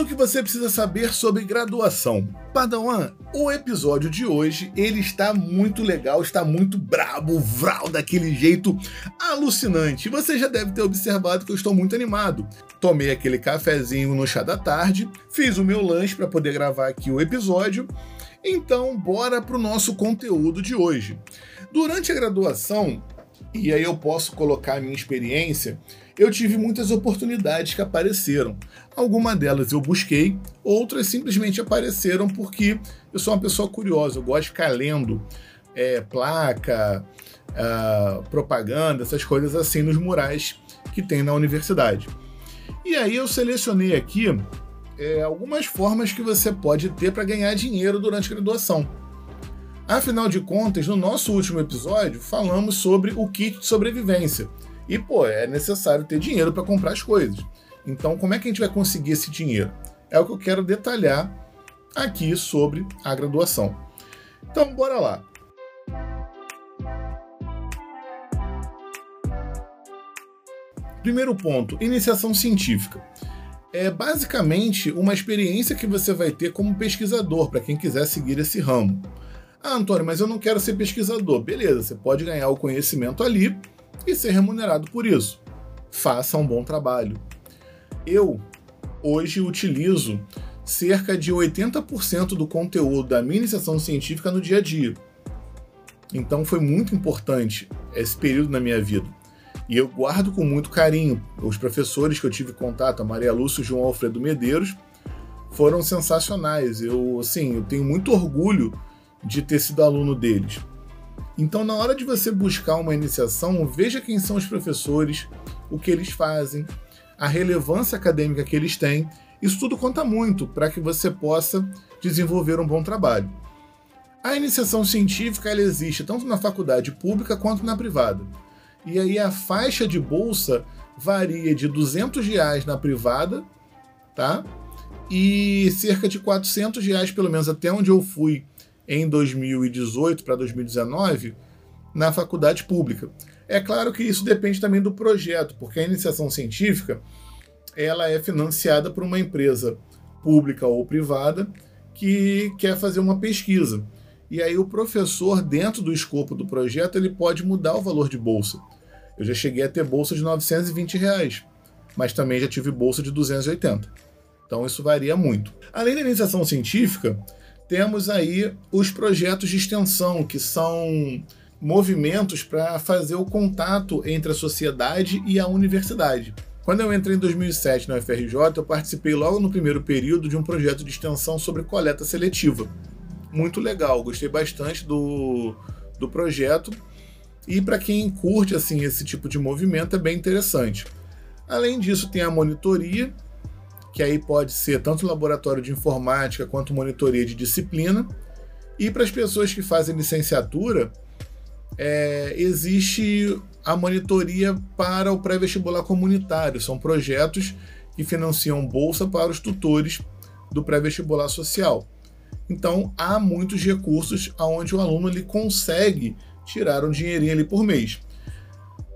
Tudo o que você precisa saber sobre graduação. Padawan, o episódio de hoje, ele está muito legal, está muito brabo, vral, daquele jeito alucinante. Você já deve ter observado que eu estou muito animado. Tomei aquele cafezinho no chá da tarde, fiz o meu lanche para poder gravar aqui o episódio. Então, bora para o nosso conteúdo de hoje. Durante a graduação, e aí eu posso colocar a minha experiência, eu tive muitas oportunidades que apareceram. Algumas delas eu busquei, outras simplesmente apareceram porque eu sou uma pessoa curiosa, eu gosto de ficar lendo placa, propaganda, essas coisas assim nos murais que tem na universidade. E aí eu selecionei aqui algumas formas que você pode ter para ganhar dinheiro durante a graduação. Afinal de contas, no nosso último episódio, falamos sobre o kit de sobrevivência. E, pô, é necessário ter dinheiro para comprar as coisas. Então, como é que a gente vai conseguir esse dinheiro? É o que eu quero detalhar aqui sobre a graduação. Então, bora lá. Primeiro ponto, iniciação científica. É basicamente uma experiência que você vai ter como pesquisador, para quem quiser seguir esse ramo. Ah, Antônio, mas eu não quero ser pesquisador. Beleza, você pode ganhar o conhecimento ali e ser remunerado por isso. Faça um bom trabalho. Eu, hoje, utilizo cerca de 80% do conteúdo da minha iniciação científica no dia a dia. Então foi muito importante esse período na minha vida. E eu guardo com muito carinho. Os professores que eu tive contato, a Maria Lúcia e o João Alfredo Medeiros, foram sensacionais. Eu tenho muito orgulho de ter sido aluno deles. Então, na hora de você buscar uma iniciação, veja quem são os professores, o que eles fazem, a relevância acadêmica que eles têm. Isso tudo conta muito para que você possa desenvolver um bom trabalho. A iniciação científica ela existe tanto na faculdade pública quanto na privada. E aí a faixa de bolsa varia de R$200 na privada, tá? E cerca de R$400, pelo menos até onde eu fui em 2018 para 2019, na faculdade pública. É claro que isso depende também do projeto, porque a iniciação científica ela é financiada por uma empresa pública ou privada que quer fazer uma pesquisa. E aí o professor, dentro do escopo do projeto, ele pode mudar o valor de bolsa. Eu já cheguei a ter bolsa de R$920, mas também já tive bolsa de R$280. Então isso varia muito. Além da iniciação científica, temos aí os projetos de extensão, que são movimentos para fazer o contato entre a sociedade e a universidade. Quando eu entrei em 2007 na UFRJ, eu participei logo no primeiro período de um projeto de extensão sobre coleta seletiva. Muito legal, gostei bastante do projeto e para quem curte assim, esse tipo de movimento é bem interessante. Além disso tem a monitoria, que aí pode ser tanto laboratório de informática quanto monitoria de disciplina. E para as pessoas que fazem licenciatura, existe a monitoria para o pré-vestibular comunitário, são projetos que financiam bolsa para os tutores do pré-vestibular social. Então, há muitos recursos onde o aluno ele consegue tirar um dinheirinho ali por mês.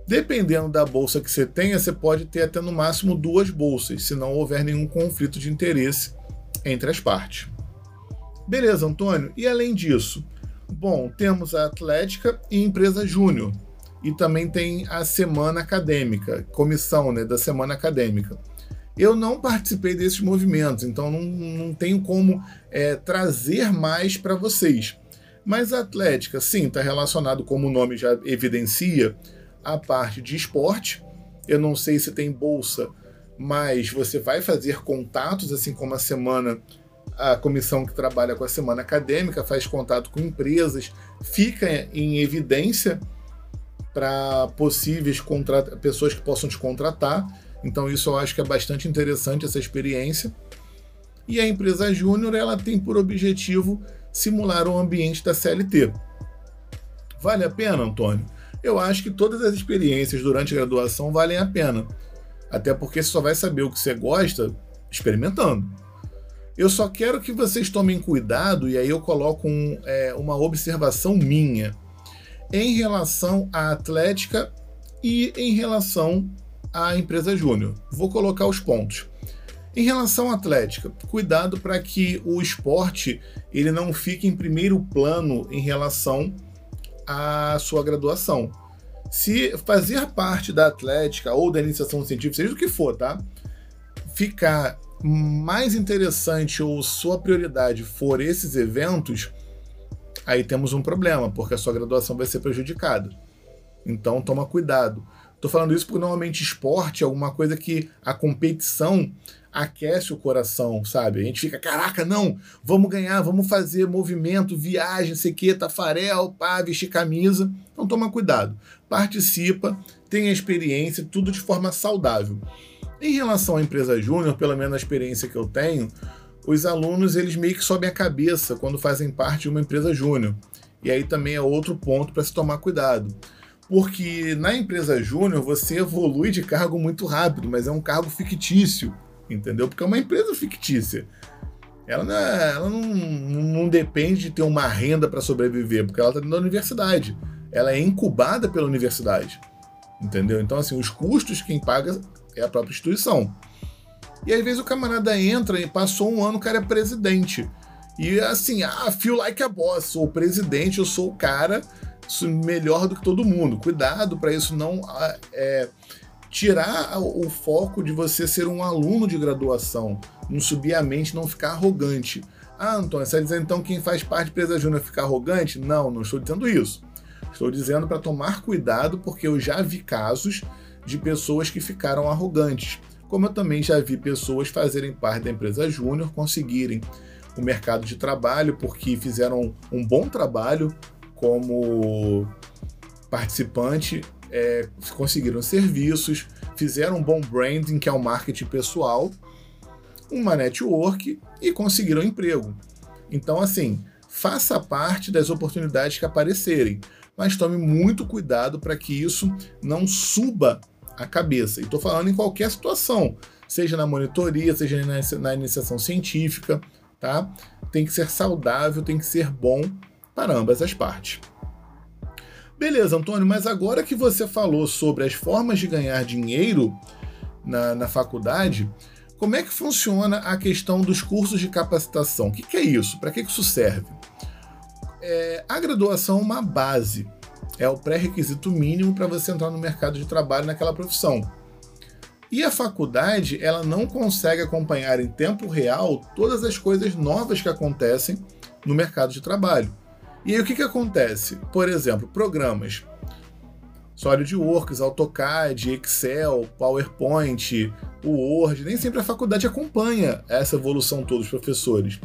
Dependendo da bolsa que você tenha, você pode ter até no máximo 2 bolsas, se não houver nenhum conflito de interesse entre as partes. Beleza, Antônio? E além disso? Bom, temos a Atlética e Empresa Júnior. E também tem a Semana Acadêmica, comissão, né, da Semana Acadêmica. Eu não participei desses movimentos, então não tenho como trazer mais para vocês. Mas a Atlética, sim, está relacionado, como o nome já evidencia, à parte de esporte. Eu não sei se tem bolsa, mas você vai fazer contatos, assim como a comissão que trabalha com a semana acadêmica faz contato com empresas, fica em evidência para possíveis pessoas que possam te contratar. Então isso eu acho que é bastante interessante, essa experiência. E a empresa júnior, ela tem por objetivo simular o ambiente da CLT. Vale a pena, Antônio? Eu acho que todas as experiências durante a graduação valem a pena. Até porque você só vai saber o que você gosta experimentando. Eu só quero que vocês tomem cuidado, e aí eu coloco uma observação minha, em relação à Atlética e em relação a empresa júnior. Vou colocar os pontos. Em relação à atlética, cuidado para que o esporte ele não fique em primeiro plano em relação à sua graduação. Se fazer parte da atlética ou da iniciação científica, seja o que for, tá? Ficar mais interessante ou sua prioridade for esses eventos, aí temos um problema, porque a sua graduação vai ser prejudicada. Então toma cuidado. Tô falando isso porque normalmente esporte é alguma coisa que a competição aquece o coração, sabe? A gente fica, caraca, não, vamos ganhar, vamos fazer movimento, viagem, sei que, Taffarel, pá, vestir camisa. Então toma cuidado, participa, tenha experiência, tudo de forma saudável. Em relação à empresa júnior, pelo menos a experiência que eu tenho, os alunos eles meio que sobem a cabeça quando fazem parte de uma empresa júnior. E aí também é outro ponto para se tomar cuidado. Porque na empresa júnior você evolui de cargo muito rápido, mas é um cargo fictício. Entendeu? Porque é uma empresa fictícia. Ela não depende de ter uma renda para sobreviver, porque ela está dentro da universidade. Ela é incubada pela universidade. Entendeu? Então, assim, os custos quem paga é a própria instituição. E às vezes o camarada entra e passou um ano, o cara é presidente. E assim, ah, feel like a boss, sou o presidente, eu sou o cara, sou melhor do que todo mundo. Cuidado para isso não... tirar o foco de você ser um aluno de graduação, não subir a mente, não ficar arrogante. Ah, Antônio, você está dizendo então quem faz parte de empresa júnior ficar arrogante? Não, não estou dizendo isso. Estou dizendo para tomar cuidado, porque eu já vi casos de pessoas que ficaram arrogantes, como eu também já vi pessoas fazerem parte da empresa júnior, conseguirem o mercado de trabalho, porque fizeram um bom trabalho como participante, conseguiram serviços, fizeram um bom branding, que é o marketing pessoal, uma network e conseguiram emprego. Então, assim, faça parte das oportunidades que aparecerem, mas tome muito cuidado para que isso não suba a cabeça. E estou falando em qualquer situação, seja na monitoria, seja na iniciação científica, tá? Tem que ser saudável, tem que ser bom para ambas as partes. Beleza, Antônio, mas agora que você falou sobre as formas de ganhar dinheiro na faculdade, como é que funciona a questão dos cursos de capacitação? O que é isso? Para que isso serve? A graduação é uma base, é o pré-requisito mínimo para você entrar no mercado de trabalho naquela profissão. E a faculdade, ela não consegue acompanhar em tempo real todas as coisas novas que acontecem no mercado de trabalho. E aí o que acontece? Por exemplo, programas, SolidWorks, AutoCAD, Excel, PowerPoint, o Word, nem sempre a faculdade acompanha essa evolução toda dos professores,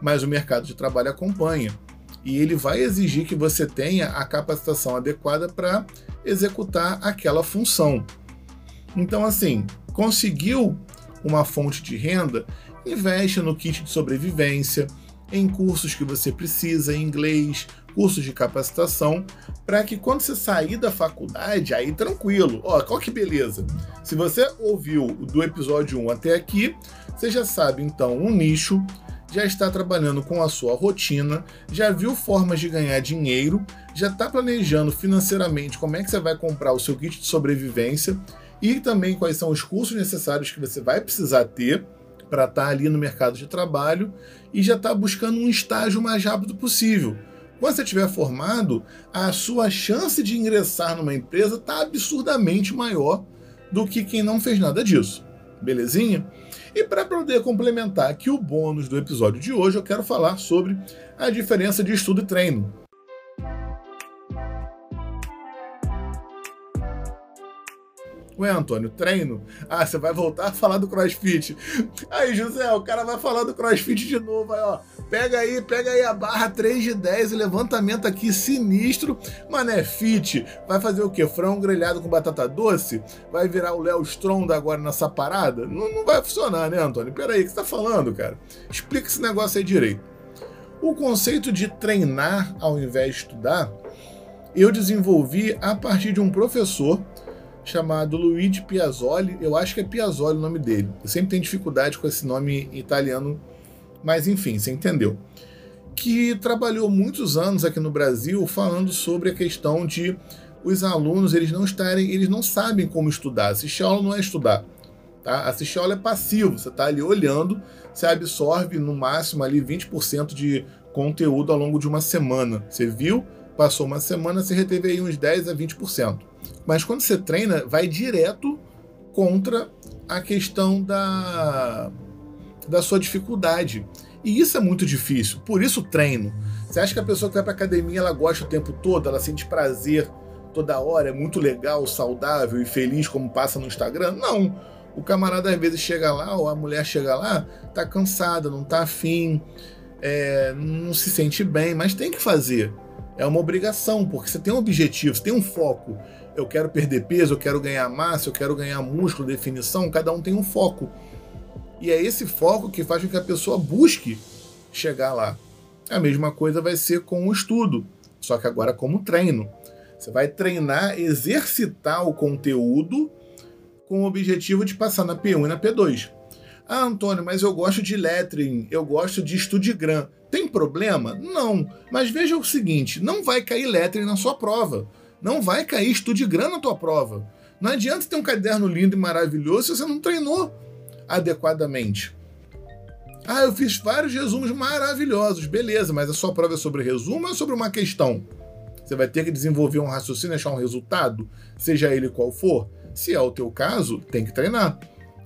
mas o mercado de trabalho acompanha e ele vai exigir que você tenha a capacitação adequada para executar aquela função. Então assim, conseguiu uma fonte de renda? Investe no kit de sobrevivência, em cursos que você precisa, em inglês, cursos de capacitação, para que quando você sair da faculdade, aí tranquilo, ó, qual que beleza. Se você ouviu do episódio 1 até aqui, você já sabe então um nicho, já está trabalhando com a sua rotina, já viu formas de ganhar dinheiro, já está planejando financeiramente como é que você vai comprar o seu kit de sobrevivência e também quais são os cursos necessários que você vai precisar ter para estar ali no mercado de trabalho e já está buscando um estágio o mais rápido possível. Quando você estiver formado, a sua chance de ingressar numa empresa está absurdamente maior do que quem não fez nada disso. Belezinha? E para poder complementar aqui o bônus do episódio de hoje, eu quero falar sobre a diferença de estudo e treino. Ué, Antônio, treino? Ah, você vai voltar a falar do crossfit. Aí, José, o cara vai falar do crossfit de novo. Aí, ó, pega aí a barra 3 de 10, o levantamento aqui sinistro. Mané, fit. Vai fazer o quê? Frango grelhado com batata doce? Vai virar o Léo Stronda agora nessa parada? Não vai funcionar, né, Antônio? Pera aí, o que você tá falando, cara? Explica esse negócio aí direito. O conceito de treinar ao invés de estudar, eu desenvolvi a partir de um professor chamado Luigi Piazzoli, eu acho que é Piazzoli o nome dele, eu sempre tenho dificuldade com esse nome italiano, mas enfim, você entendeu, que trabalhou muitos anos aqui no Brasil falando sobre a questão de os alunos, eles não sabem como estudar, assistir aula não é estudar, Tá? Assistir a aula é passivo, você está ali olhando, você absorve no máximo ali 20% de conteúdo ao longo de uma semana. Você viu, passou uma semana, você reteve aí uns 10 a 20%. Mas quando você treina, vai direto contra a questão da sua dificuldade. E isso é muito difícil, por isso treino. Você acha que a pessoa que vai para a academia, ela gosta o tempo todo, ela sente prazer toda hora, é muito legal, saudável e feliz como passa no Instagram? Não. O camarada às vezes chega lá, ou a mulher chega lá, tá cansada, não tá afim, não se sente bem, mas tem que fazer. É uma obrigação, porque você tem um objetivo, você tem um foco. Eu quero perder peso, eu quero ganhar massa, eu quero ganhar músculo, definição, cada um tem um foco. E é esse foco que faz com que a pessoa busque chegar lá. A mesma coisa vai ser com o estudo, só que agora como treino. Você vai treinar, exercitar o conteúdo com o objetivo de passar na P1 e na P2. Ah, Antônio, mas eu gosto de lettering, eu gosto de StudiGram. Tem problema? Não. Mas veja o seguinte, não vai cair lettering na sua prova. Não vai cair StudiGram na tua prova. Não adianta ter um caderno lindo e maravilhoso se você não treinou adequadamente. Ah, eu fiz vários resumos maravilhosos. Beleza, mas a sua prova é sobre resumo ou é sobre uma questão? Você vai ter que desenvolver um raciocínio, achar um resultado, seja ele qual for. Se é o teu caso, tem que treinar.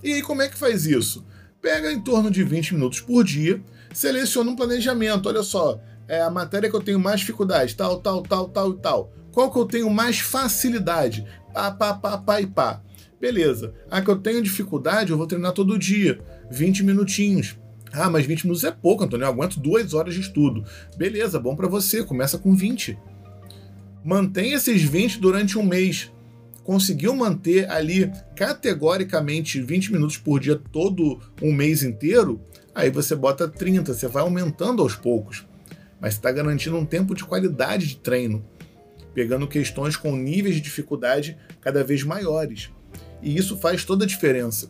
E aí como é que faz isso? Pega em torno de 20 minutos por dia, seleciona um planejamento, olha só, é a matéria que eu tenho mais dificuldade, tal, tal, tal, tal e tal. Qual que eu tenho mais facilidade? Pá, pá, pá, pá e pá. Beleza. A que eu tenho dificuldade, eu vou treinar todo dia, 20 minutinhos. Ah, mas 20 minutos é pouco, Antônio, eu aguento 2 horas de estudo. Beleza, bom para você, começa com 20. Mantenha esses 20 durante um mês. Conseguiu manter ali categoricamente 20 minutos por dia todo um mês inteiro, aí você bota 30, você vai aumentando aos poucos. Mas você está garantindo um tempo de qualidade de treino, pegando questões com níveis de dificuldade cada vez maiores. E isso faz toda a diferença.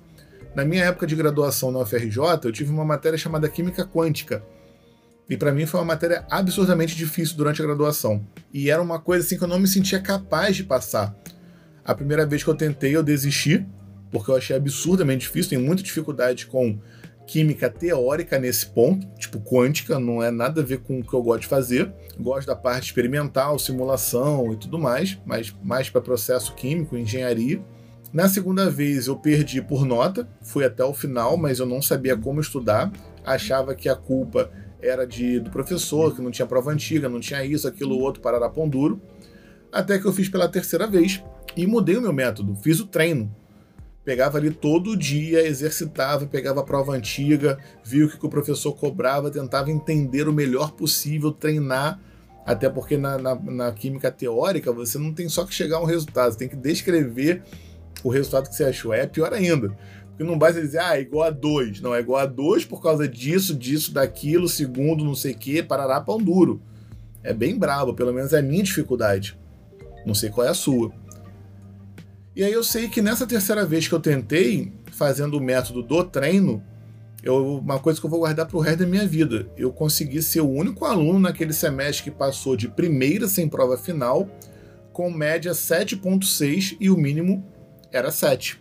Na minha época de graduação na UFRJ, eu tive uma matéria chamada Química Quântica. E para mim foi uma matéria absurdamente difícil durante a graduação. E era uma coisa assim que eu não me sentia capaz de passar. A primeira vez que eu tentei, eu desisti, porque eu achei absurdamente difícil. Tenho muita dificuldade com química teórica nesse ponto, tipo quântica, não é nada a ver com o que eu gosto de fazer. Gosto da parte experimental, simulação e tudo mais, mas mais para processo químico, engenharia. Na segunda vez, eu perdi por nota, fui até o final, mas eu não sabia como estudar. Achava que a culpa era do professor, que não tinha prova antiga, não tinha isso, aquilo, outro, parará, pão duro. Até que eu fiz pela terceira vez. E mudei o meu método, fiz o treino. Pegava ali todo dia, exercitava, pegava a prova antiga, via o que o professor cobrava, tentava entender o melhor possível, treinar, até porque na química teórica você não tem só que chegar a um resultado, você tem que descrever o resultado que você achou. É pior ainda, porque não basta dizer, é igual a 2. Não, é igual a 2 por causa disso, daquilo, segundo, não sei o que, parará, pão duro. É bem brabo, pelo menos é a minha dificuldade. Não sei qual é a sua. E aí eu sei que nessa terceira vez que eu tentei, fazendo o método do treino, uma coisa que eu vou guardar pro resto da minha vida, eu consegui ser o único aluno naquele semestre que passou de primeira sem prova final, com média 7.6 e o mínimo era 7.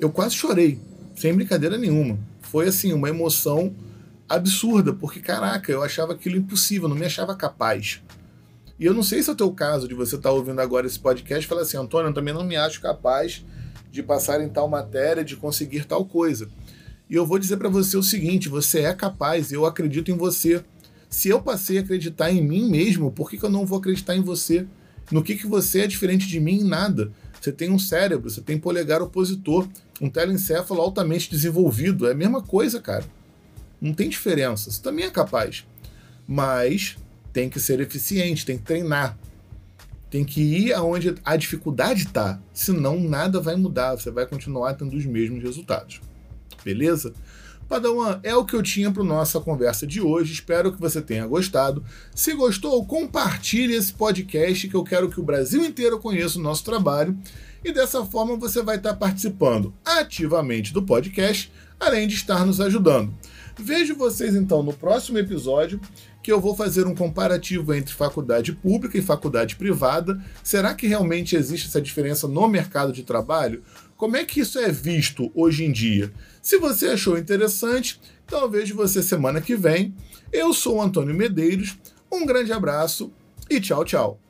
Eu quase chorei, sem brincadeira nenhuma. Foi assim, uma emoção absurda, porque caraca, eu achava aquilo impossível, não me achava capaz. E eu não sei se é o teu caso de você estar ouvindo agora esse podcast e falar assim, Antônio, eu também não me acho capaz de passar em tal matéria, de conseguir tal coisa. E eu vou dizer para você o seguinte, você é capaz, eu acredito em você. Se eu passei a acreditar em mim mesmo, por que que eu não vou acreditar em você? No que você é diferente de mim? Em nada. Você tem um cérebro, você tem polegar opositor, um telencéfalo altamente desenvolvido. É a mesma coisa, cara. Não tem diferença. Você também é capaz. Mas tem que ser eficiente, tem que treinar, tem que ir aonde a dificuldade está, senão nada vai mudar, você vai continuar tendo os mesmos resultados, beleza? Padawan, é o que eu tinha para nossa conversa de hoje, espero que você tenha gostado. Se gostou, compartilhe esse podcast que eu quero que o Brasil inteiro conheça o nosso trabalho e dessa forma você vai estar participando ativamente do podcast, além de estar nos ajudando. Vejo vocês então no próximo episódio que eu vou fazer um comparativo entre faculdade pública e faculdade privada. Será que realmente existe essa diferença no mercado de trabalho? Como é que isso é visto hoje em dia? Se você achou interessante, então eu vejo você semana que vem. Eu sou o Antônio Medeiros, um grande abraço e tchau, tchau.